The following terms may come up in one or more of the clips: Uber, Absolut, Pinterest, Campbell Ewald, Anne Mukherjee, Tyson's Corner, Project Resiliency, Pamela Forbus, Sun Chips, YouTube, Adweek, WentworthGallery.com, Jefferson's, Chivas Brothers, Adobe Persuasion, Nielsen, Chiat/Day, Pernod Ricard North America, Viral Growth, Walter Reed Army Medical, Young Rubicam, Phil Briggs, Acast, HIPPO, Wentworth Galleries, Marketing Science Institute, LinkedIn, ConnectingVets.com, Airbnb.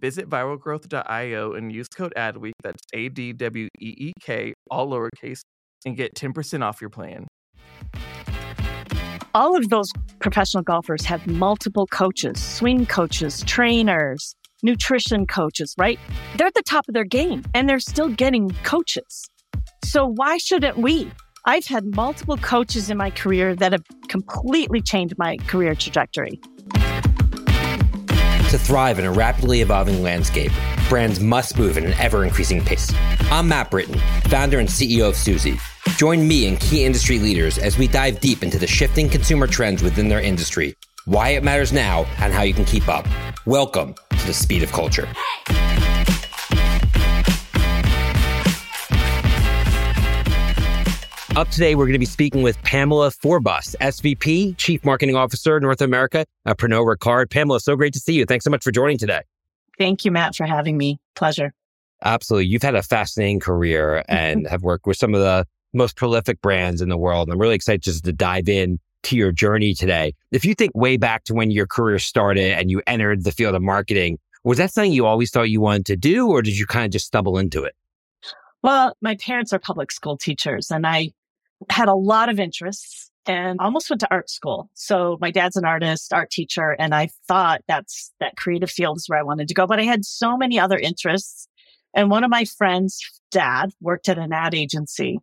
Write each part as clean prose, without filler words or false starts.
Visit viralgrowth.io and use code Adweek, that's ADWEEK, all lowercase, and get 10% off your plan. All of those professional golfers have multiple coaches, swing coaches, trainers, nutrition coaches, right? They're at the top of their game, and they're still getting coaches. So why shouldn't we? I've had multiple coaches in my career that have completely changed my career trajectory. To thrive in a rapidly evolving landscape, brands must move at an ever-increasing pace. I'm Matt Britton, founder and CEO of Suzy. Join me and key industry leaders as we dive deep into the shifting consumer trends within their industry, why it matters now, and how you can keep up. Welcome to The Speed of Culture. Up today, we're going to be speaking with Pamela Forbus, SVP, Chief Marketing Officer, North America at Pernod Ricard. Pamela, so great to see you. Thanks so much for joining today. Thank you, Matt, for having me. Pleasure. Absolutely. You've had a fascinating career and have worked with some of the most prolific brands in the world. I'm really excited just to dive in to your journey today. If you think way back to when your career started and you entered the field of marketing, was that something you always thought you wanted to do, or did you kind of just stumble into it? Well, my parents are public school teachers, and I had a lot of interests and almost went to art school. So my dad's an artist, art teacher, and I thought that creative field is where I wanted to go. But I had so many other interests. And one of my friend's dad worked at an ad agency.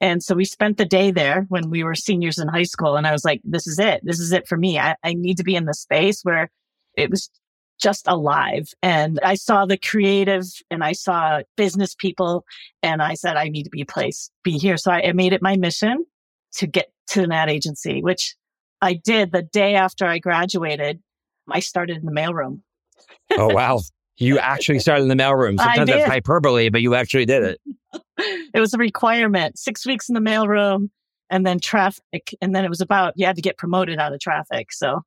And so we spent the day there when we were seniors in high school. And I was like, this is it for me. I need to be in the space where it was just alive. And I saw the creative and I saw business people, and I said, I need to be here. So I made it my mission to get to an ad agency, which I did. The day after I graduated, I started in the mailroom. Oh, wow. You actually started in the mailroom. Sometimes that's hyperbole, but you actually did it. It was a requirement. 6 weeks in the mailroom and then traffic. And then it was about, you had to get promoted out of traffic. So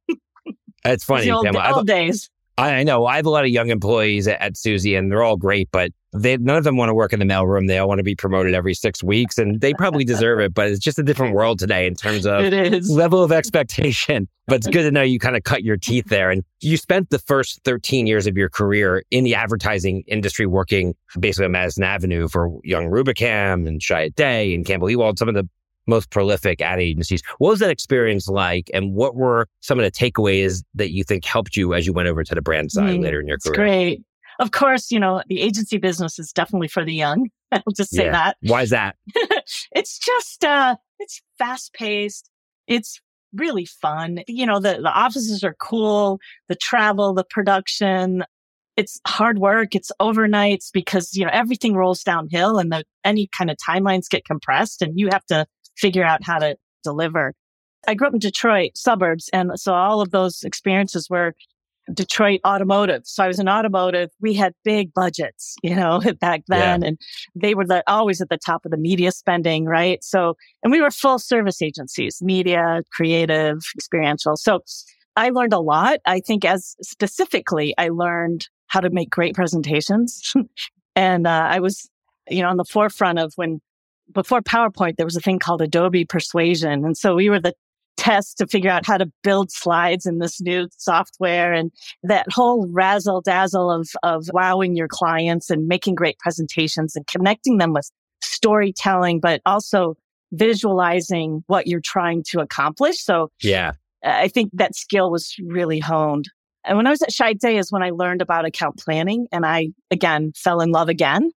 that's funny. The old days. I know. I have a lot of young employees at Suzy, and they're all great, but none of them want to work in the mailroom. They all want to be promoted every 6 weeks, and they probably deserve it, but it's just a different world today in terms of level of expectation. But it's good to know you kind of cut your teeth there. And you spent the first 13 years of your career in the advertising industry working basically on Madison Avenue for Young Rubicam and Chiat/Day and Campbell Ewald, some of the most prolific ad agencies. What was that experience like, and what were some of the takeaways that you think helped you as you went over to the brand side later in your career? Great. Of course, the agency business is definitely for the young. I'll just say that. Why is that? It's just, it's fast paced. It's really fun. The offices are cool, the travel, the production. It's hard work. It's overnights because, everything rolls downhill, and any kind of timelines get compressed, and you have to figure out how to deliver. I grew up in Detroit suburbs, and so all of those experiences were Detroit automotive. So I was in automotive. We had big budgets, back then, and they were always at the top of the media spending, right? So, and we were full service agencies, media, creative, experiential. So I learned a lot. I think I learned how to make great presentations. And I was, on the forefront of when, before PowerPoint, there was a thing called Adobe Persuasion. And so we were the test to figure out how to build slides in this new software, and that whole razzle dazzle of wowing your clients and making great presentations and connecting them with storytelling, but also visualizing what you're trying to accomplish. So yeah, I think that skill was really honed. And when I was at Chiat/Day is when I learned about account planning, and I, again, fell in love again.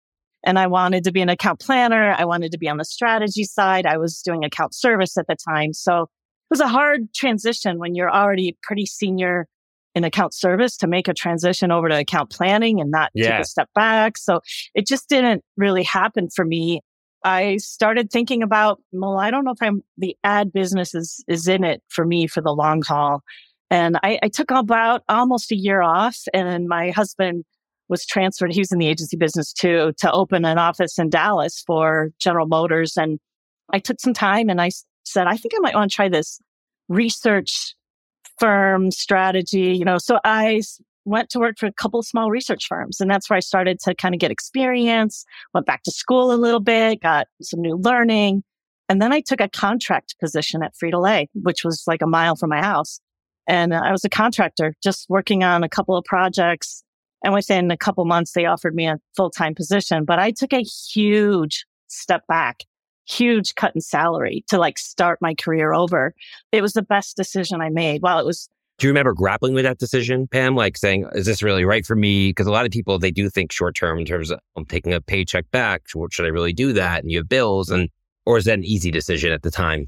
And I wanted to be an account planner. I wanted to be on the strategy side. I was doing account service at the time. So it was a hard transition when you're already pretty senior in account service to make a transition over to account planning and not take a step back. So it just didn't really happen for me. I started thinking about, well, I don't know if the ad business is in it for me for the long haul. And I took about almost a year off, and my husband was transferred. He was in the agency business too, to open an office in Dallas for General Motors. And I took some time and I said, I think I might want to try this research firm strategy, So I went to work for a couple of small research firms, and that's where I started to kind of get experience, went back to school a little bit, got some new learning. And then I took a contract position at Frito-Lay, which was like a mile from my house. And I was a contractor just working on a couple of projects. And within a couple months, they offered me a full-time position. But I took a huge step back, huge cut in salary to start my career over. It was the best decision I made. Do you remember grappling with that decision, Pam? Saying, is this really right for me? Because a lot of people, they do think short-term in terms of, I'm taking a paycheck back. Should I really do that? And you have bills. Or is that an easy decision at the time?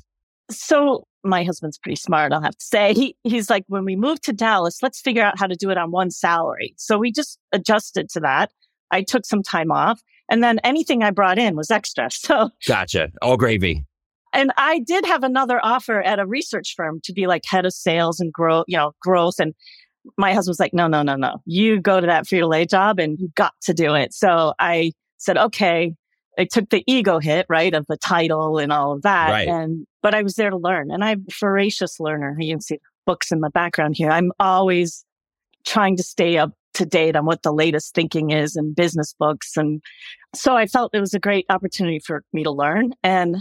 So my husband's pretty smart, I'll have to say. He's like, when we moved to Dallas, let's figure out how to do it on one salary. So we just adjusted to that. I took some time off, and then anything I brought in was extra. So gotcha. All gravy. And I did have another offer at a research firm to be head of sales and growth. And my husband was like, no. You go to that Frito-Lay job and you got to do it. So I said, okay. I took the ego hit, right, of the title and all of that. Right. But I was there to learn. And I'm a voracious learner. You can see books in my background here. I'm always trying to stay up to date on what the latest thinking is in business books. And so I felt it was a great opportunity for me to learn. And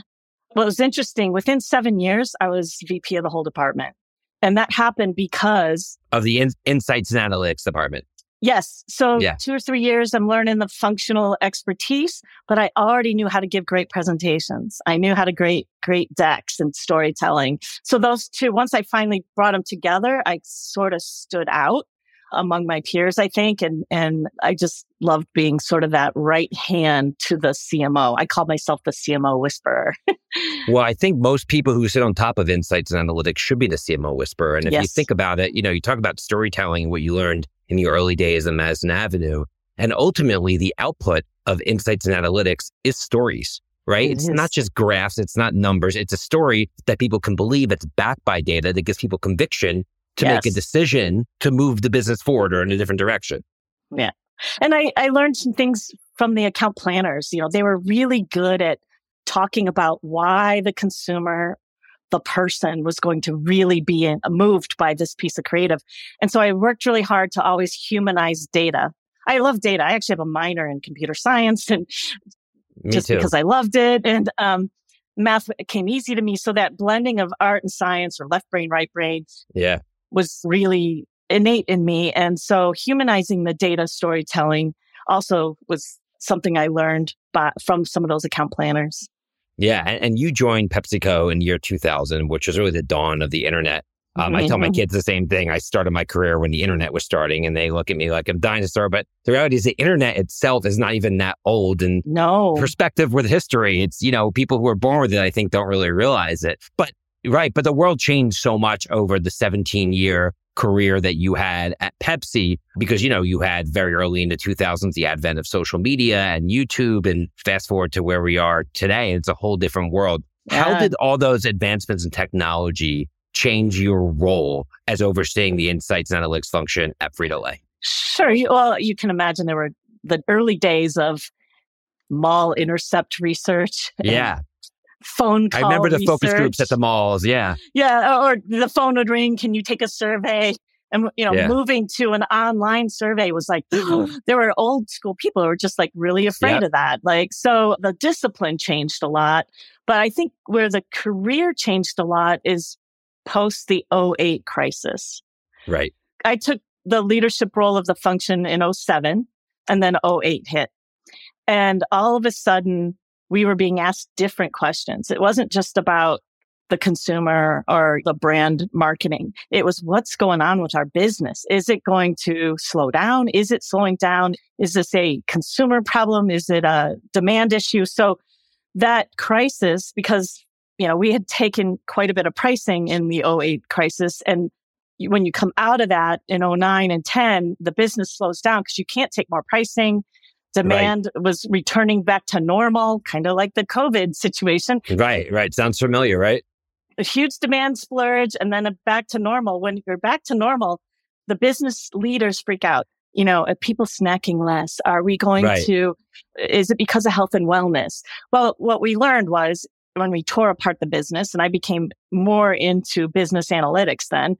what was interesting, within 7 years, I was VP of the whole department. And that happened because of the Insights and Analytics department. Yes. So 2 or 3 years, I'm learning the functional expertise, but I already knew how to give great presentations. I knew how to great decks and storytelling. So those two, once I finally brought them together, I sort of stood out among my peers, I think. And I just loved being sort of that right hand to the CMO. I called myself the CMO whisperer. Well, I think most people who sit on top of Insights and Analytics should be the CMO whisperer. And if you think about it, you talk about storytelling and what you learned in the early days of Madison Avenue. And ultimately, the output of Insights and Analytics is stories, right? It's not just graphs. It's not numbers. It's a story that people can believe. It's backed by data that gives people conviction to make a decision to move the business forward or in a different direction. Yeah. And I learned some things from the account planners. They were really good at talking about why the consumer, the person, was going to really be moved by this piece of creative. And so I worked really hard to always humanize data. I love data. I actually have a minor in computer science, and just because I loved it. And math came easy to me. So that blending of art and science, or left brain, right brain, was really innate in me. And so humanizing the data storytelling also was something I learned from some of those account planners. Yeah. And you joined PepsiCo in year 2000, which was really the dawn of the internet. I tell my kids the same thing. I started my career when the internet was starting, and they look at me like I'm a dinosaur. But the reality is the internet itself is not even that old in perspective with history. It's, people who were born with it, I think, don't really realize it. But the world changed so much over the 17-year career that you had at Pepsi, because, you had very early in the 2000s, the advent of social media and YouTube, and fast forward to where we are today, and it's a whole different world. Yeah. How did all those advancements in technology change your role as overseeing the Insights and Analytics function at Frito-Lay? Sure. Well, you can imagine there were the early days of mall intercept research. Yeah. Phone call. I remember the research. Focus groups at the malls. Yeah. Yeah. Or the phone would ring. Can you take a survey? And, you know, moving to an online survey was like, there were old school people who were just like really afraid of that. Like, so the discipline changed a lot. But I think where the career changed a lot is post the 08 crisis. Right. I took the leadership role of the function in 07 and then 08 hit. And all of a sudden, we were being asked different questions. It wasn't just about the consumer or the brand marketing. It was what's going on with our business. Is it going to slow down? Is it slowing down? Is this a consumer problem? Is it a demand issue? So that crisis, because you know we had taken quite a bit of pricing in the 08 crisis, and when you come out of that in 09 and 10, the business slows down because you can't take more pricing. Demand was returning back to normal, kind of like the COVID situation. Right. Sounds familiar, right? A huge demand splurge and then back to normal. When you're back to normal, the business leaders freak out. You know, are people snacking less? Are we going to, is it because of health and wellness? Well, what we learned was when we tore apart the business, and I became more into business analytics then,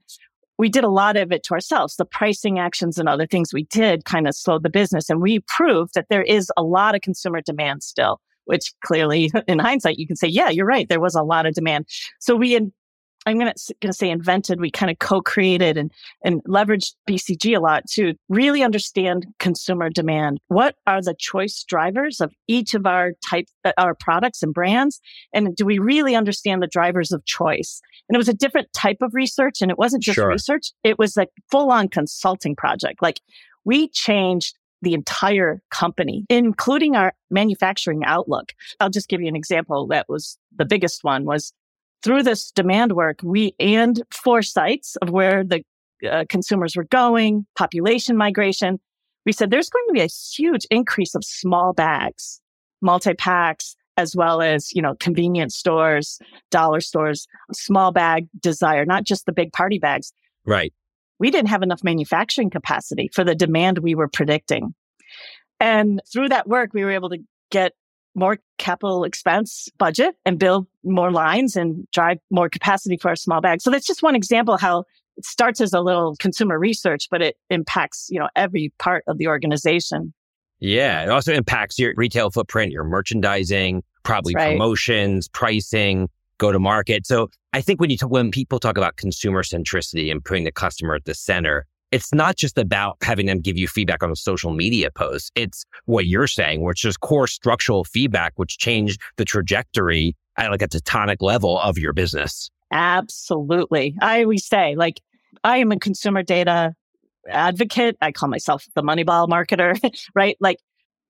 we did a lot of it to ourselves. The pricing actions and other things we did kind of slowed the business. And we proved that there is a lot of consumer demand still, which clearly in hindsight, you can say, yeah, you're right. There was a lot of demand. So we kind of co-created and leveraged BCG a lot to really understand consumer demand. What are the choice drivers of each of our products and brands? And do we really understand the drivers of choice? And it was a different type of research. And it wasn't just research. It was like full-on consulting project. Like we changed the entire company, including our manufacturing outlook. I'll just give you an example. That was the biggest one was through this demand work, and foresights of where the consumers were going, population migration, we said there's going to be a huge increase of small bags, multi-packs, as well as, you know, convenience stores, dollar stores, small bag desire, not just the big party bags. Right. We didn't have enough manufacturing capacity for the demand we were predicting. And through that work, we were able to get more capital expense budget and build more lines and drive more capacity for our small bags. So that's just one example how it starts as a little consumer research, but it impacts, you know, every part of the organization. Yeah. It also impacts your retail footprint, your merchandising, probably promotions, pricing, go to market. So I think when people talk about consumer centricity and putting the customer at the center, it's not just about having them give you feedback on a social media post. It's what you're saying, which is core structural feedback, which changed the trajectory at like a tectonic level of your business. Absolutely. I always say, like, I am a consumer data advocate. I call myself the Moneyball marketer, right? Like,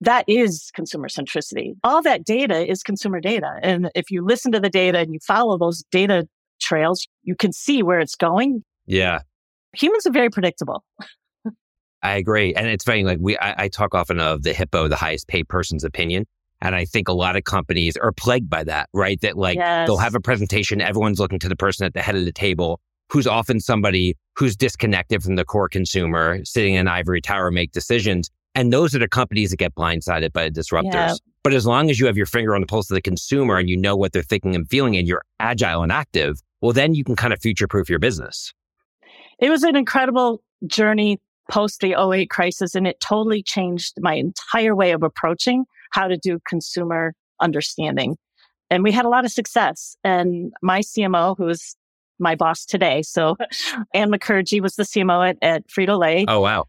that is consumer centricity. All that data is consumer data. And if you listen to the data and you follow those data trails, you can see where it's going. Yeah. Humans are very predictable. I agree. And it's funny, like I talk often of the HIPPO, the highest paid person's opinion. And I think a lot of companies are plagued by that, right? That like they'll have a presentation, everyone's looking to the person at the head of the table, who's often somebody who's disconnected from the core consumer, sitting in an ivory tower, make decisions. And those are the companies that get blindsided by disruptors. Yeah. But as long as you have your finger on the pulse of the consumer and you know what they're thinking and feeling and you're agile and active, well, then you can kind of future-proof your business. It was an incredible journey post the 08 crisis, and it totally changed my entire way of approaching how to do consumer understanding. And we had a lot of success. And my CMO, who is my boss today, so Anne Mukherjee was the CMO at Frito-Lay. Oh, wow.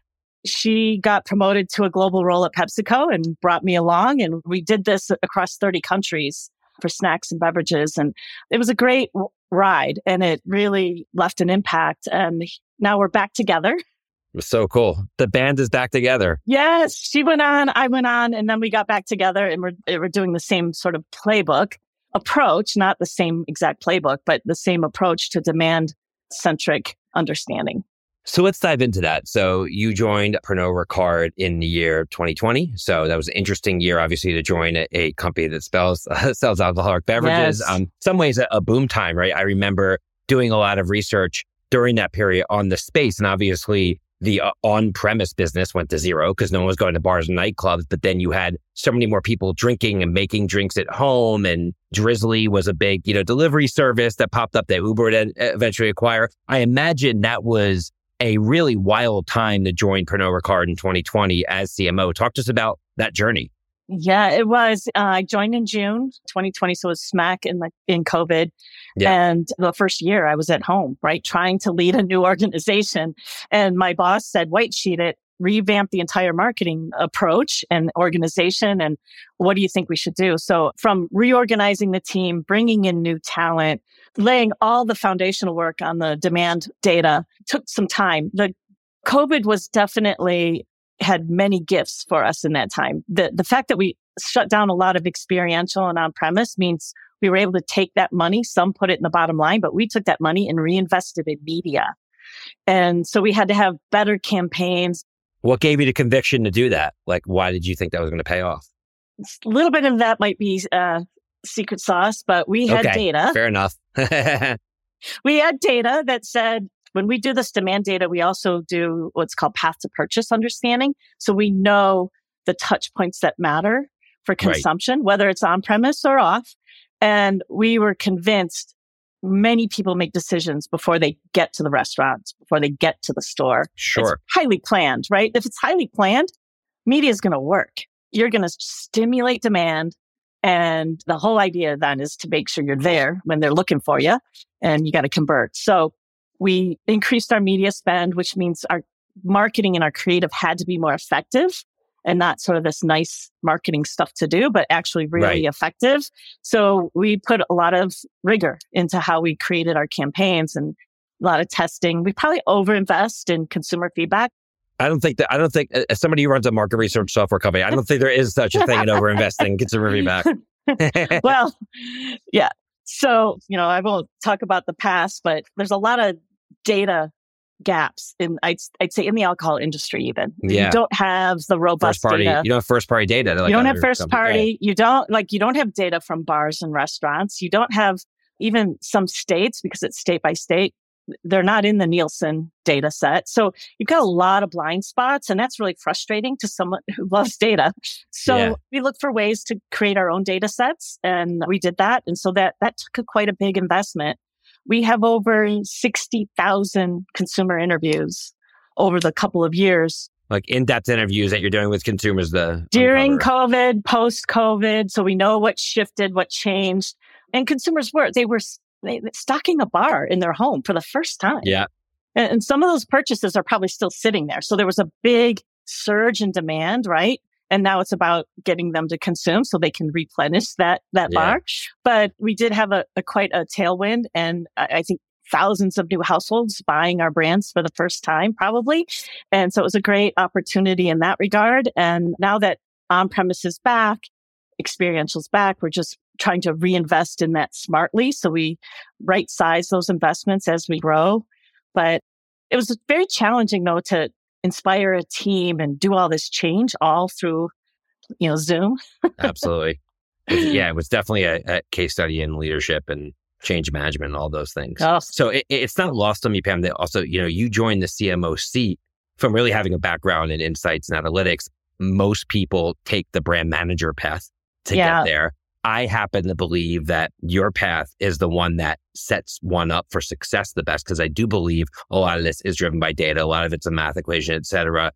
She got promoted to a global role at PepsiCo and brought me along. And we did this across 30 countries for snacks and beverages. And it was a great ride, and it really left an impact. And now we're back together. It was so cool. The band is back together. Yes, she went on, I went on, and then we got back together, and we're doing the same sort of playbook approach, not the same exact playbook, but the same approach to demand-centric understanding. So let's dive into that. So you joined Pernod Ricard in the year 2020. So that was an interesting year, obviously, to join a company that sells alcoholic beverages. Yes. Some ways a boom time, right? I remember doing a lot of research during that period on the space. And obviously, the on-premise business went to zero because no one was going to bars and nightclubs. But then you had so many more people drinking and making drinks at home. And Drizzly was a big, delivery service that popped up that Uber would eventually acquire. I imagine that was a really wild time to join Pernod Ricard in 2020 as CMO. Talk to us about that journey. Yeah, it was. I joined in June 2020, so it was smack in COVID. Yeah. And the first year I was at home, right, trying to lead a new organization. And my boss said, "White sheet it, revamp the entire marketing approach and organization. And what do you think we should do?" So from reorganizing the team, bringing in new talent, laying all the foundational work on the demand data took some time. The COVID was definitely had many gifts for us in that time. The fact that we shut down a lot of experiential and on-premise means we were able to take that money. Some put it in the bottom line, but we took that money and reinvested in media. And so we had to have better campaigns. What gave you the conviction to do that? Like, why did you think that was going to pay off? A little bit of that might be secret sauce, but we had data. Fair enough. We had data that said, when we do this demand data, we also do what's called path to purchase understanding. So we know the touch points that matter for consumption, whether it's on-premise or off. And we were convinced many people make decisions before they get to the restaurant, before they get to the store. Sure. It's highly planned, right? If it's highly planned, media is going to work. You're going to stimulate demand. And the whole idea then is to make sure you're there when they're looking for you and you got to convert. So we increased our media spend, which means our marketing and our creative had to be more effective and not sort of this nice marketing stuff to do, but actually really effective. So we put a lot of rigor into how we created our campaigns and a lot of testing. We probably overinvest in consumer feedback. I don't think, as somebody who runs a market research software company, I don't think there is such a thing in overinvesting in consumer feedback. Well, yeah. So, you know, I won't talk about the past, but there's a lot of data gaps in, I'd say in the alcohol industry even. Yeah. You don't have the robust data. You don't have first party data. Like you don't have first party. Yeah. You don't have data from bars and restaurants. You don't have even some states because it's state by state. They're not in the Nielsen data set. So you've got a lot of blind spots and that's really frustrating to someone who loves data. So we look for ways to create our own data sets and we did that. And so that took quite a big investment. We have over 60,000 consumer interviews over the couple of years. Like in-depth interviews that you're doing with consumers. During COVID, post-COVID. So we know what shifted, what changed. And consumers were stocking a bar in their home for the first time. Yeah. And some of those purchases are probably still sitting there. So there was a big surge in demand, right? And now it's about getting them to consume so they can replenish that bar. But we did have a quite a tailwind. And I think thousands of new households buying our brands for the first time, probably. And so it was a great opportunity in that regard. And now that on-premise is back, experiential's back, we're just trying to reinvest in that smartly. So we right-size those investments as we grow. But it was very challenging, though, to inspire a team and do all this change all through, Zoom. Absolutely. It was definitely a case study in leadership and change management and all those things. Oh. So it's not lost on me, Pam, that also, you joined the CMO seat from really having a background in insights and analytics. Most people take the brand manager path to get there. I happen to believe that your path is the one that sets one up for success the best, because I do believe a lot of this is driven by data. A lot of it's a math equation, et cetera.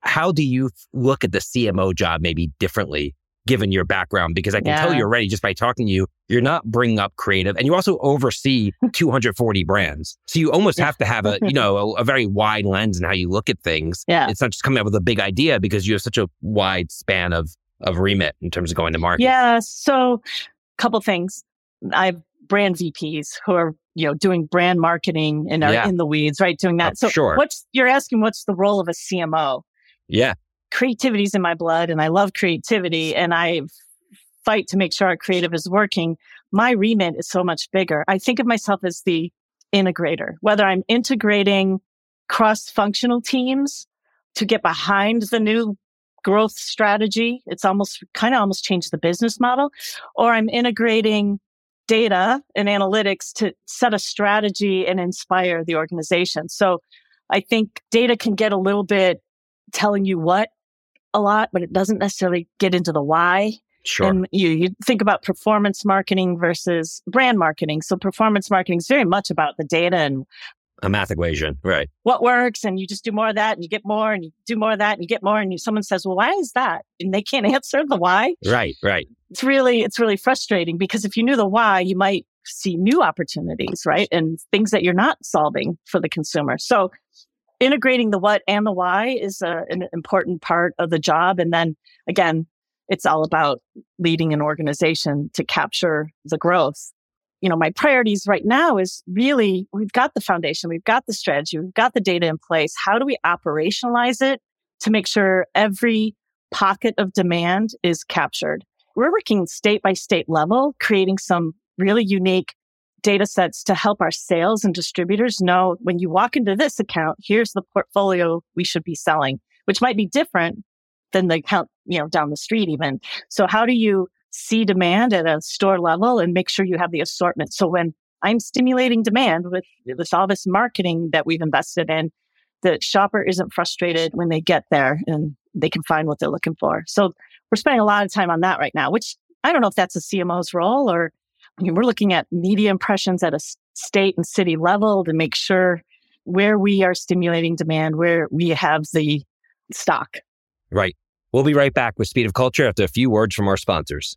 How do you look at the CMO job maybe differently, given your background? Because I can tell you already, just by talking to you, you're not bringing up creative and you also oversee 240 brands. So you almost have to have a very wide lens in how you look at things. Yeah. It's not just coming up with a big idea because you have such a wide span of remit in terms of going to market. Yeah. So a couple things. I have brand VPs who are, doing brand marketing and are in the weeds, right? Doing that. You're asking, what's the role of a CMO? Yeah. Creativity's in my blood and I love creativity and I fight to make sure our creative is working. My remit is so much bigger. I think of myself as the integrator, whether I'm integrating cross-functional teams to get behind the new growth strategy. It's almost changed the business model, or I'm integrating data and analytics to set a strategy and inspire the organization. So I think data can get a little bit telling you what a lot, but it doesn't necessarily get into the why. Sure. And you think about performance marketing versus brand marketing. So performance marketing is very much about the data and A math equation, right? What works, and you just do more of that, and you get more, and you do more of that, and you get more, and someone says, "Well, why is that?" And they can't answer the why. Right. It's really frustrating, because if you knew the why, you might see new opportunities, right, and things that you're not solving for the consumer. So, integrating the what and the why is an important part of the job. And then again, it's all about leading an organization to capture the growth. You know, my priorities right now is really, we've got the foundation, we've got the strategy, we've got the data in place. How do we operationalize it to make sure every pocket of demand is captured? We're working state by state level, creating some really unique data sets to help our sales and distributors know, when you walk into this account, here's the portfolio we should be selling, which might be different than the account, down the street even. So how do you see demand at a store level and make sure you have the assortment? So when I'm stimulating demand with all this marketing that we've invested in, the shopper isn't frustrated when they get there and they can find what they're looking for. So we're spending a lot of time on that right now, which I don't know if that's a CMO's role, or we're looking at media impressions at a state and city level to make sure where we are stimulating demand, where we have the stock. Right. We'll be right back with Speed of Culture after a few words from our sponsors.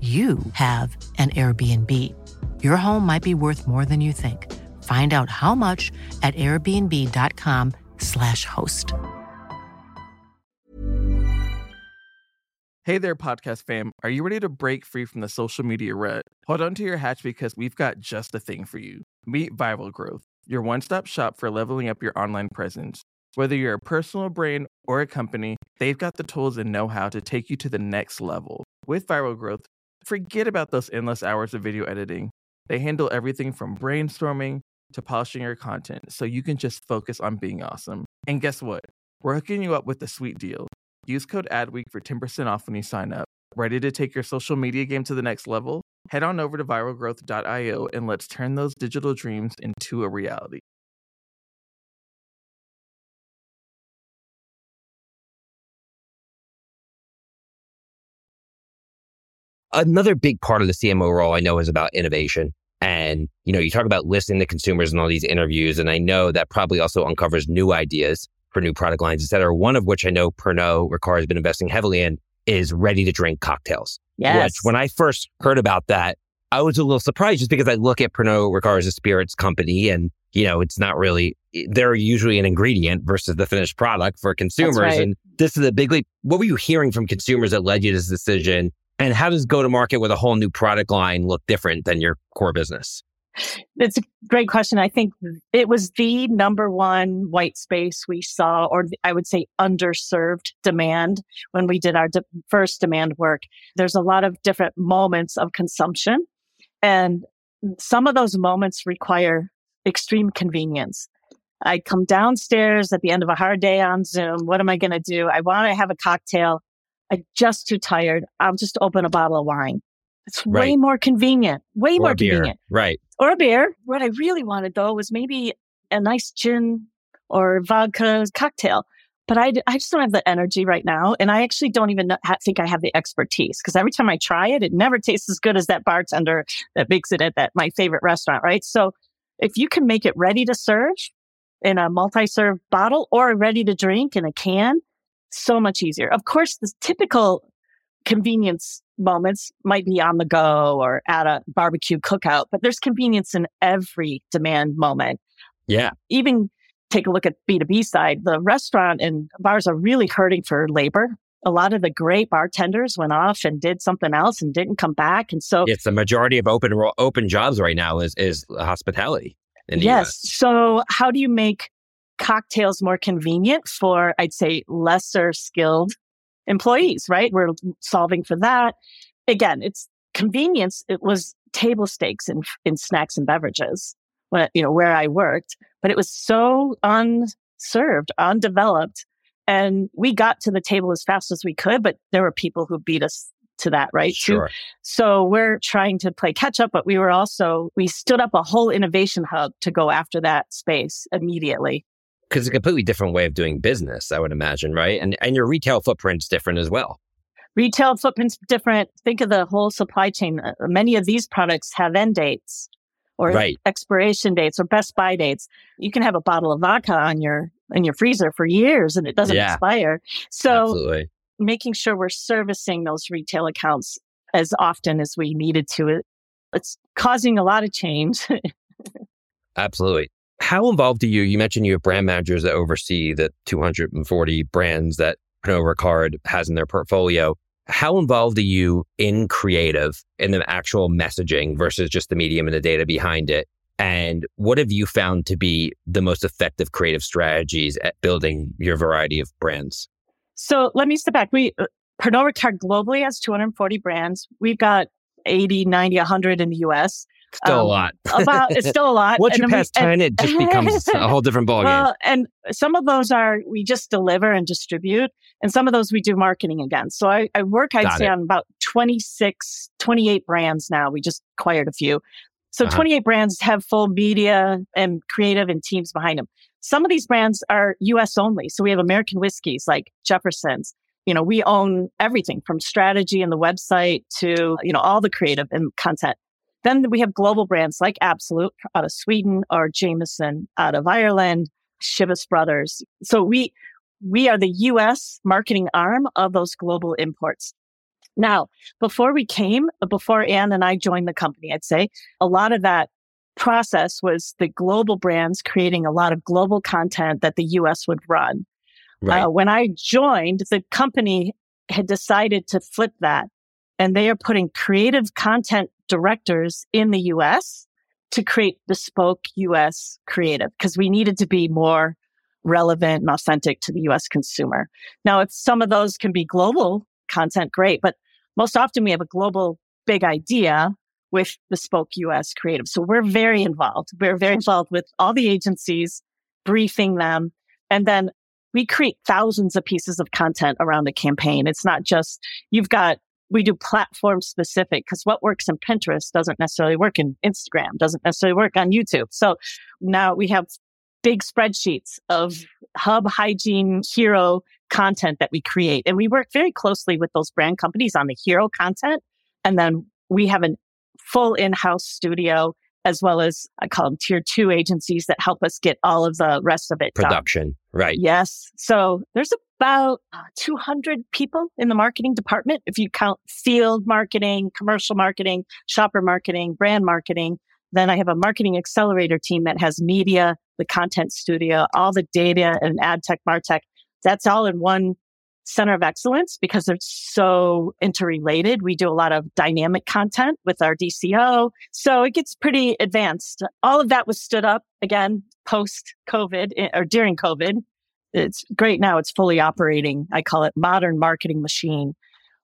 you have an Airbnb. Your home might be worth more than you think. Find out how much at airbnb.com/host. Hey there, podcast fam. Are you ready to break free from the social media rut? Hold on to your hatch, because we've got just the thing for you. Meet Viral Growth, your one-stop shop for leveling up your online presence. Whether you're a personal brand or a company, they've got the tools and know-how to take you to the next level. With Viral Growth, forget about those endless hours of video editing. They handle everything from brainstorming to polishing your content, so you can just focus on being awesome. And guess what? We're hooking you up with a sweet deal. Use code Adweek for 10% off when you sign up. Ready to take your social media game to the next level? Head on over to viralgrowth.io and let's turn those digital dreams into a reality. Another big part of the CMO role I know is about innovation. And, you talk about listening to consumers in all these interviews. And I know that probably also uncovers new ideas for new product lines, et cetera. One of which I know Pernod Ricard has been investing heavily in is ready-to-drink cocktails. Yes. Which, when I first heard about that, I was a little surprised, just because I look at Pernod Ricard as a spirits company and, it's not really, they're usually an ingredient versus the finished product for consumers. Right. And this is a big leap. What were you hearing from consumers that led you to this decision? And how does go-to-market with a whole new product line look different than your core business? It's a great question. I think it was the number one white space we saw, or I would say underserved demand when we did our first demand work. There's a lot of different moments of consumption, and some of those moments require extreme convenience. I come downstairs at the end of a hard day on Zoom. What am I going to do? I want to have a cocktail. I'm just too tired. I'll just open a bottle of wine. It's right. Way more convenient. Way or more convenient. Right. Or a beer. What I really wanted, though, was maybe a nice gin or vodka cocktail. But I just don't have the energy right now. And I actually don't even think I have the expertise, because every time I try it, it never tastes as good as that bartender that makes it at my favorite restaurant, right? So if you can make it ready to serve in a multi-serve bottle or ready to drink in a can, so much easier. Of course, the typical convenience moments might be on the go or at a barbecue cookout, but there's convenience in every demand moment. Yeah. Even take a look at B2B side, the restaurant and bars are really hurting for labor. A lot of the great bartenders went off and did something else and didn't come back. And so it's the majority of open jobs right now is hospitality in the US. So how do you make cocktails more convenient for, I'd say, lesser skilled employees, right? We're solving for that. Again, it's convenience. It was table stakes in snacks and beverages, when, you know, where I worked, but it was so unserved, undeveloped. And we got to the table as fast as we could, but there were people who beat us to that, right? Sure. So we're trying to play catch up, but we stood up a whole innovation hub to go after that space immediately. Because it's a completely different way of doing business, I would imagine, right? And your retail footprint's different as well. Retail footprint's different. Think of the whole supply chain. Many of these products have end dates or expiration dates or best buy dates. You can have a bottle of vodka on in your freezer for years and it doesn't expire. So making sure we're servicing those retail accounts as often as we needed to. It's causing a lot of change. Absolutely. How involved are you? You mentioned you have brand managers that oversee the 240 brands that Pernod Ricard has in their portfolio. How involved are you in creative, in the actual messaging versus just the medium and the data behind it? And what have you found to be the most effective creative strategies at building your variety of brands? So let me step back. Pernod Ricard globally has 240 brands. We've got 80, 90, 100 in the US. Still a lot. It's still a lot. Once you pass 10, it just becomes a whole different ballgame. Well, and some of those we just deliver and distribute, and some of those we do marketing against. So I work, on about 26, 28 brands now. We just acquired a few. So 28 brands have full media and creative and teams behind them. Some of these brands are U.S. only. So we have American whiskeys like Jefferson's. You know, we own everything from strategy and the website to, you know, all the creative and content. Then we have global brands like Absolut out of Sweden or Jameson out of Ireland, Chivas Brothers. So we are the U.S. marketing arm of those global imports. Now, before Anne and I joined the company, I'd say a lot of that process was the global brands creating a lot of global content that the U.S. would run. Right. When I joined, the company had decided to flip that, and they are putting creative content directors in the U.S. to create bespoke U.S. creative because we needed to be more relevant and authentic to the U.S. consumer. Now, if some of those can be global content, great, but most often we have a global big idea with bespoke U.S. creative. So we're very involved. We're very involved with all the agencies, briefing them, and then we create thousands of pieces of content around the campaign. It's not just we do platform specific because what works in Pinterest doesn't necessarily work in Instagram, doesn't necessarily work on YouTube. So now we have big spreadsheets of hub hygiene hero content that we create. And we work very closely with those brand companies on the hero content. And then we have a full in-house studio as well as I call them tier 2 agencies that help us get all of the rest of it production, done. Right? Yes. So there's about 200 people in the marketing department, if you count field marketing, commercial marketing, shopper marketing, brand marketing. Then I have a marketing accelerator team that has media, the content studio, all the data and ad tech, martech. That's all in one center of excellence because they're so interrelated. We do a lot of dynamic content with our DCO. So it gets pretty advanced. All of that was stood up again, post-COVID or during COVID. It's great now. It's fully operating. I call it modern marketing machine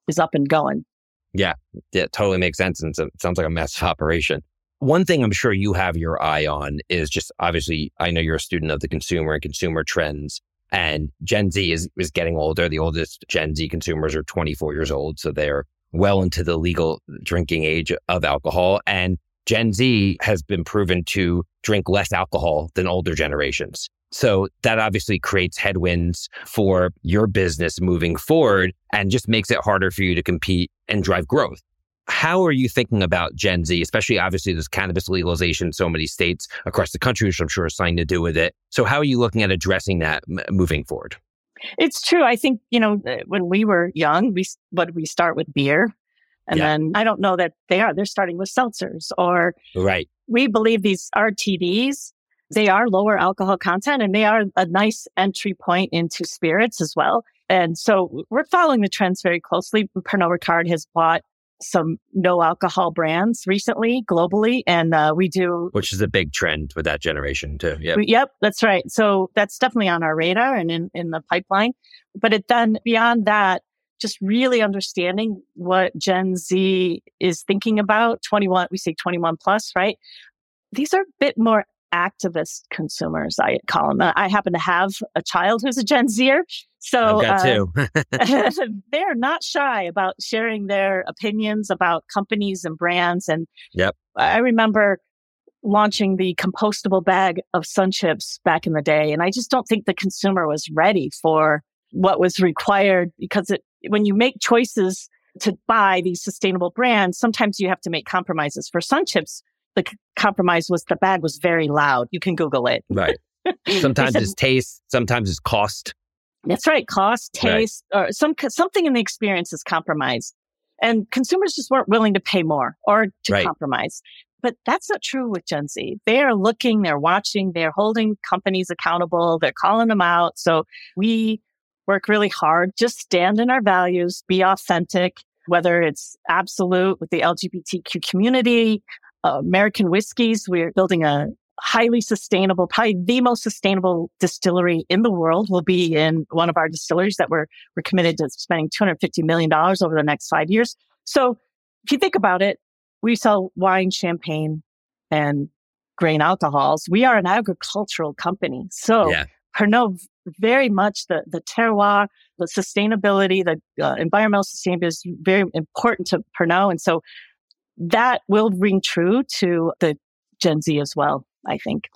is up and going. Yeah, it totally makes sense. And it sounds like a massive operation. One thing I'm sure you have your eye on is just obviously, I know you're a student of the consumer and consumer trends. And Gen Z is getting older. The oldest Gen Z consumers are 24 years old. So they're well into the legal drinking age of alcohol. And Gen Z has been proven to drink less alcohol than older generations. So that obviously creates headwinds for your business moving forward and just makes it harder for you to compete and drive growth. How are you thinking about Gen Z, especially obviously there's cannabis legalization in so many states across the country, which I'm sure is something to do with it. So how are you looking at addressing that moving forward? It's true. I think, you know, when we were young, we start with beer. And then I don't know that they are. They're starting with seltzers or we believe these RTDs, they are lower alcohol content and they are a nice entry point into spirits as well. And so we're following the trends very closely. Pernod Ricard has bought some no alcohol brands recently globally. And we do. Which is a big trend with that generation too. Yep, that's right. So that's definitely on our radar and in the pipeline. But then beyond that, just really understanding what Gen Z is thinking about. 21, we say 21 plus, right? These are a bit more activist consumers, I call them. I happen to have a child who's a Gen Zer. So they're not shy about sharing their opinions about companies and brands. And I remember launching the compostable bag of Sun Chips back in the day. And I just don't think the consumer was ready for what was required because when you make choices to buy these sustainable brands, sometimes you have to make compromises. For Sun Chips, the compromise was the bag was very loud. You can Google it. Right. Sometimes it's taste. Sometimes it's cost. That's right. Cost, taste, or something in the experience is compromised. And consumers just weren't willing to pay more or to compromise. But that's not true with Gen Z. They are looking, they're watching, they're holding companies accountable. They're calling them out. So we work really hard, just stand in our values, be authentic, whether it's Absolut with the LGBTQ community, American whiskeys. We're building a highly sustainable, probably the most sustainable distillery in the world will be in one of our distilleries that we're committed to spending $250 million over the next 5 years. So if you think about it, we sell wine, champagne, and grain alcohols. We are an agricultural company. So Pernod very much the terroir, the sustainability, the environmental sustainability is very important to Pernod. And so that will ring true to the Gen Z as well, I think.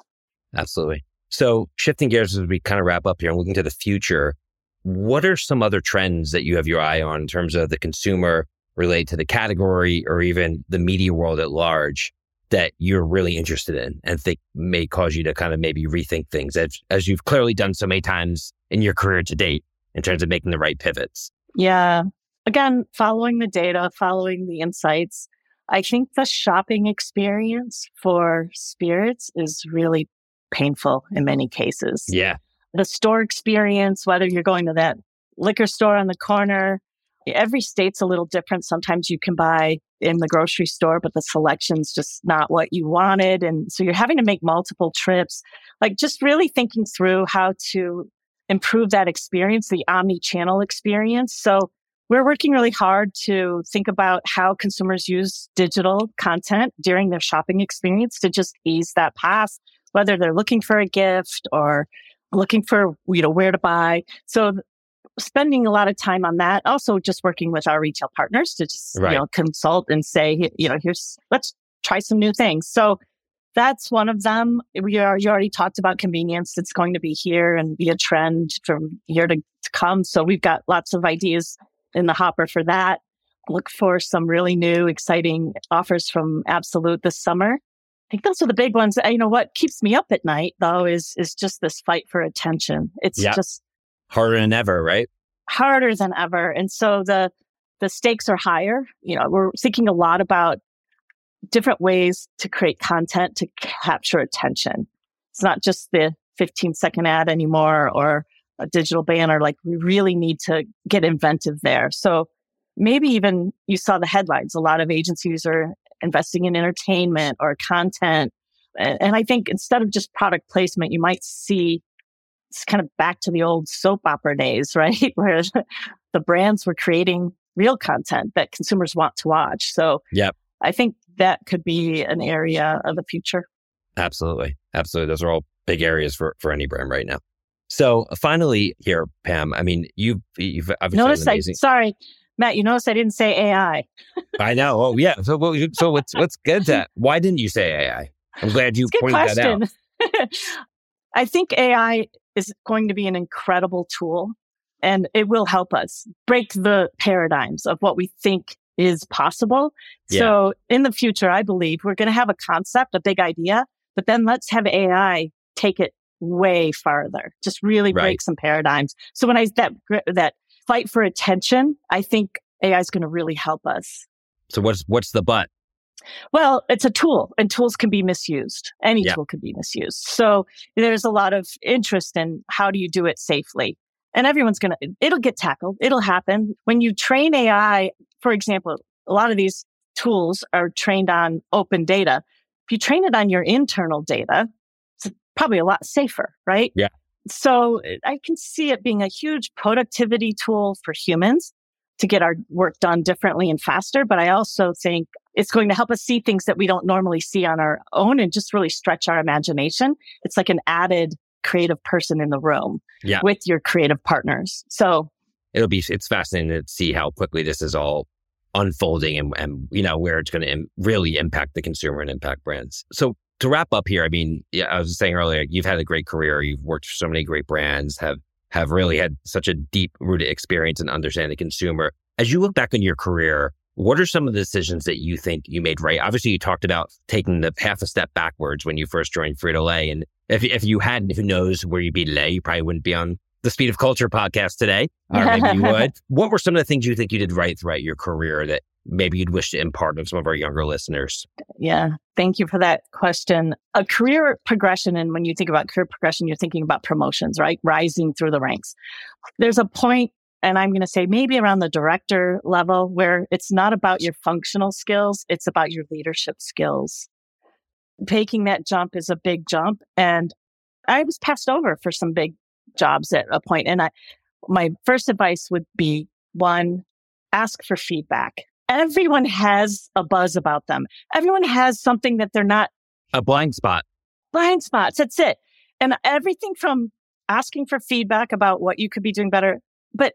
Absolutely. So shifting gears as we kind of wrap up here and looking to the future, what are some other trends that you have your eye on in terms of the consumer related to the category or even the media world at large that you're really interested in and think may cause you to kind of maybe rethink things as you've clearly done so many times in your career to date in terms of making the right pivots? Yeah. Again, following the data, following the insights. I think the shopping experience for spirits is really painful in many cases. Yeah. The store experience, whether you're going to that liquor store on the corner, every state's a little different. Sometimes you can buy in the grocery store, but the selection's just not what you wanted. And so you're having to make multiple trips, like just really thinking through how to improve that experience, the omni-channel experience. So we're working really hard to think about how consumers use digital content during their shopping experience to just ease that path, whether they're looking for a gift or looking for, you know, where to buy. So spending a lot of time on that. Also just working with our retail partners to just, you know, consult and say, you know, here's, let's try some new things. So that's one of them. You already talked about convenience. It's going to be here and be a trend from here to come. So we've got lots of ideas in the hopper for that. Look for some really new, exciting offers from Absolut this summer. I think those are the big ones. You know, what keeps me up at night though is just this fight for attention. It's just harder than ever, right? Harder than ever. And so the stakes are higher. You know, we're thinking a lot about different ways to create content to capture attention. It's not just the 15-second ad anymore or a digital banner. Like, we really need to get inventive there. So maybe even you saw the headlines, a lot of agencies are investing in entertainment or content. And I think instead of just product placement, you might see it's kind of back to the old soap opera days, right? Where the brands were creating real content that consumers want to watch. So I think that could be an area of the future. Absolutely. Absolutely. Those are all big areas for any brand right now. So finally here, Pam, I mean, you've obviously noticed amazing... Sorry, Matt, you noticed I didn't say AI. I know. Oh, yeah. So let's get that. Why didn't you say AI? I'm glad you pointed that out. I think AI is going to be an incredible tool, and it will help us break the paradigms of what we think is possible. Yeah. So in the future, I believe we're going to have a concept, a big idea, but then let's have AI take it way farther, just really break some paradigms. So when I, that fight for attention, I think AI is going to really help us. So what's the but? Well, it's a tool, and tools can be misused. Any tool can be misused. So there's a lot of interest in how do you do it safely? And everyone's going to, it'll get tackled. It'll happen. When you train AI, for example, a lot of these tools are trained on open data. If you train it on your internal data, it's probably a lot safer, right? Yeah. So I can see it being a huge productivity tool for humans to get our work done differently and faster. But I also think it's going to help us see things that we don't normally see on our own and just really stretch our imagination. It's like an added creative person in the room with your creative partners. So it's fascinating to see how quickly this is all unfolding and you know, where it's going to really impact the consumer and impact brands. So to wrap up here, I mean, I was saying earlier, you've had a great career. You've worked for so many great brands, have really had such a deep-rooted experience in understanding the consumer. As you look back on your career, what are some of the decisions that you think you made right? Obviously, you talked about taking the half a step backwards when you first joined Frito-Lay. And if you hadn't, who knows where you'd be today? You probably wouldn't be on the Speed of Culture podcast today, or maybe you would. What were some of the things you think you did right throughout your career that maybe you'd wish to impart on some of our younger listeners? Yeah, thank you for that question. A career progression, and when you think about career progression, you're thinking about promotions, right? Rising through the ranks. There's a point, and I'm going to say maybe around the director level, where it's not about your functional skills, it's about your leadership skills. Taking that jump is a big jump, and I was passed over for some big jobs at a point. And my first advice would be, one, ask for feedback. Everyone has a buzz about them. Everyone has something that they're not... A blind spot. Blind spots, that's it. And everything from asking for feedback about what you could be doing better. But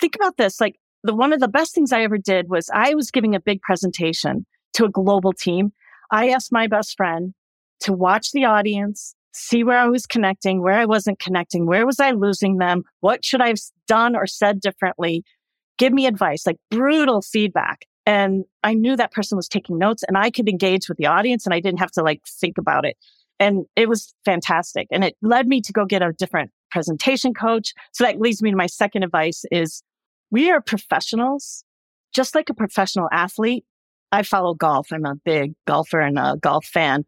think about this, like one of the best things I ever did was I was giving a big presentation to a global team. I asked my best friend to watch the audience, see where I was connecting, where I wasn't connecting, where was I losing them, what should I have done or said differently. Give me advice, like brutal feedback. And I knew that person was taking notes and I could engage with the audience and I didn't have to like think about it. And it was fantastic. And it led me to go get a different presentation coach. So that leads me to my second advice is we are professionals, just like a professional athlete. I follow golf. I'm a big golfer and a golf fan.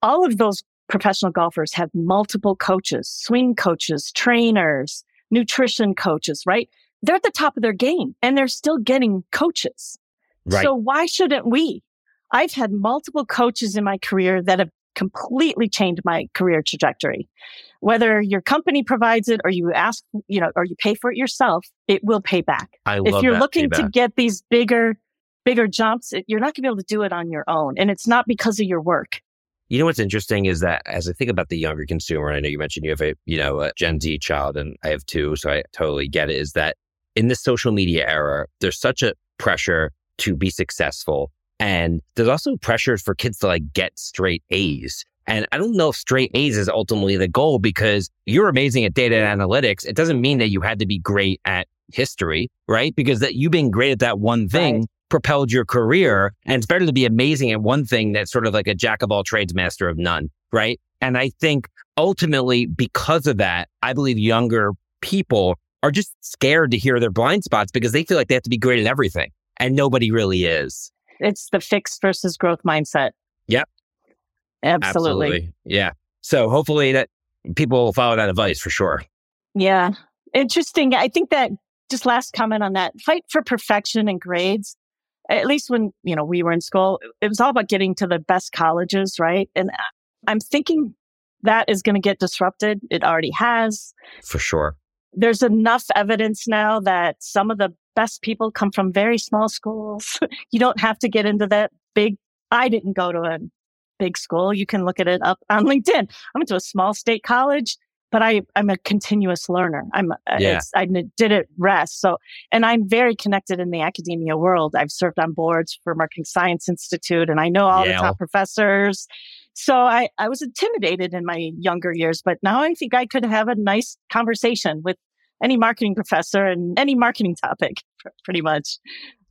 All of those professional golfers have multiple coaches, swing coaches, trainers, nutrition coaches, right? They're at the top of their game and they're still getting coaches. Right. So why shouldn't we? I've had multiple coaches in my career that have completely changed my career trajectory. Whether your company provides it or you ask, you know, or you pay for it yourself, it will pay back. I love that. If you're looking to get these bigger jumps, you're not going to be able to do it on your own. And it's not because of your work. You know, what's interesting is that as I think about the younger consumer, and I know you mentioned you have a Gen Z child and I have two, so I totally get it, is that in this social media era, there's such a pressure to be successful. And there's also pressure for kids to like get straight A's. And I don't know if straight A's is ultimately the goal because you're amazing at data and analytics. It doesn't mean that you had to be great at history, right? Because that you being great at that one thing propelled your career. And it's better to be amazing at one thing that's sort of like a jack of all trades, master of none, right? And I think ultimately because of that, I believe younger people are just scared to hear their blind spots because they feel like they have to be great at everything. And nobody really is. It's the fixed versus growth mindset. Yep. Absolutely. Yeah. So hopefully that people will follow that advice for sure. Yeah. Interesting. I think that just last comment on that, fight for perfection and grades. At least when, you know, we were in school, it was all about getting to the best colleges, right? And I'm thinking that is going to get disrupted. It already has. For sure. There's enough evidence now that some of the best people come from very small schools. You don't have to get into that big. I didn't go to a big school. You can look at it up on LinkedIn. I went to a small state college, but I'm a continuous learner. I did it rest. So, and I'm very connected in the academia world. I've served on boards for Marketing Science Institute, and I know all the top professors. So I was intimidated in my younger years, but now I think I could have a nice conversation with any marketing professor and any marketing topic, pretty much.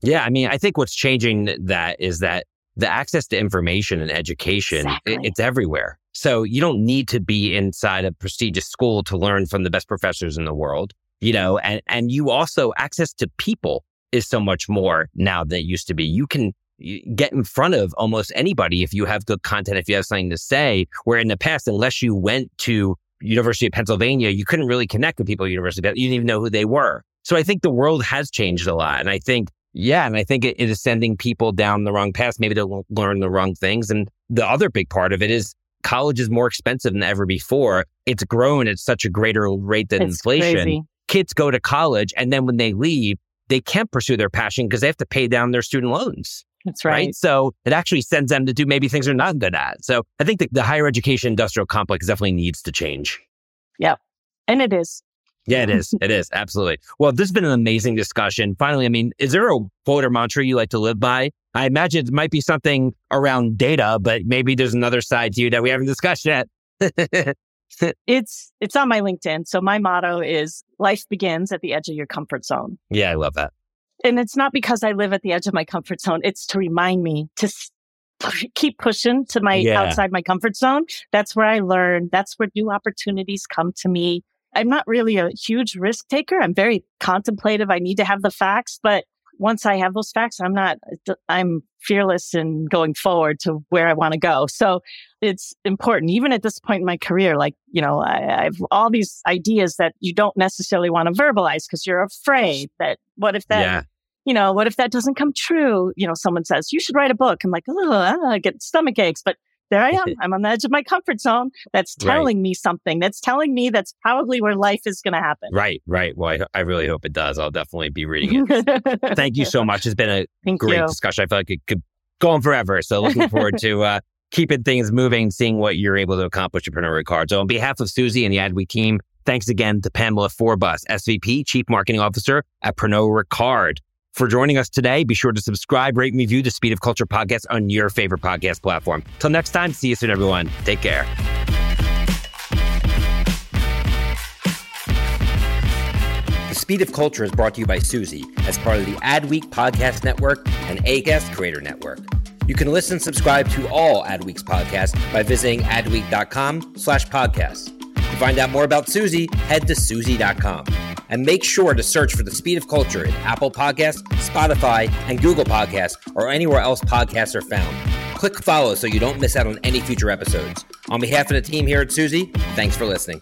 Yeah, I mean, I think what's changing that is that the access to information and education, it's everywhere. So you don't need to be inside a prestigious school to learn from the best professors in the world, you know, and you also, access to people is so much more now than it used to be. You can get in front of almost anybody if you have good content, if you have something to say, where in the past, unless you went to University of Pennsylvania, you couldn't really connect with people at University of Pennsylvania. You didn't even know who they were. So I think the world has changed a lot. And I think, it is sending people down the wrong path. Maybe they'll learn the wrong things. And the other big part of it is college is more expensive than ever before. It's grown at such a greater rate than inflation. Crazy. Kids go to college, and then when they leave, they can't pursue their passion because they have to pay down their student loans. That's right. So it actually sends them to do maybe things they're not good at. So I think the higher education industrial complex definitely needs to change. Yeah. And it is. Yeah, it is. It is. Absolutely. Well, this has been an amazing discussion. Finally, I mean, is there a quote or mantra you like to live by? I imagine it might be something around data, but maybe there's another side to you that we haven't discussed yet. It's on my LinkedIn. So my motto is life begins at the edge of your comfort zone. Yeah, I love that. And it's not because I live at the edge of my comfort zone. It's to remind me to keep pushing to my outside my comfort zone. That's where I learn. That's where new opportunities come to me. I'm not really a huge risk taker. I'm very contemplative. I need to have the facts. But once I have those facts, I'm fearless in going forward to where I want to go. So it's important, even at this point in my career, like, you know, I have all these ideas that you don't necessarily want to verbalize because you're afraid that what if that doesn't come true? You know, someone says, you should write a book. I'm like, I get stomach aches, but there I am. I'm on the edge of my comfort zone. That's telling me something. That's telling me that's probably where life is going to happen. Right. Well, I really hope it does. I'll definitely be reading it. Thank you so much. It's been a great discussion. I feel like it could go on forever. So looking forward to keeping things moving, seeing what you're able to accomplish at Pernod Ricard. So on behalf of Suzy and the Adweek team, thanks again to Pamela Forbus, SVP, Chief Marketing Officer at Pernod Ricard, for joining us today. Be sure to subscribe, rate, and review the Speed of Culture podcast on your favorite podcast platform. Till next time, see you soon, everyone. Take care. The Speed of Culture is brought to you by Suzy as part of the Adweek Podcast Network and Acast Creator Network. You can listen and subscribe to all Adweek's podcasts by visiting adweek.com/podcasts. To find out more about Suzy, head to suzy.com. And make sure to search for The Speed of Culture in Apple Podcasts, Spotify, and Google Podcasts, or anywhere else podcasts are found. Click follow so you don't miss out on any future episodes. On behalf of the team here at Suzy, thanks for listening.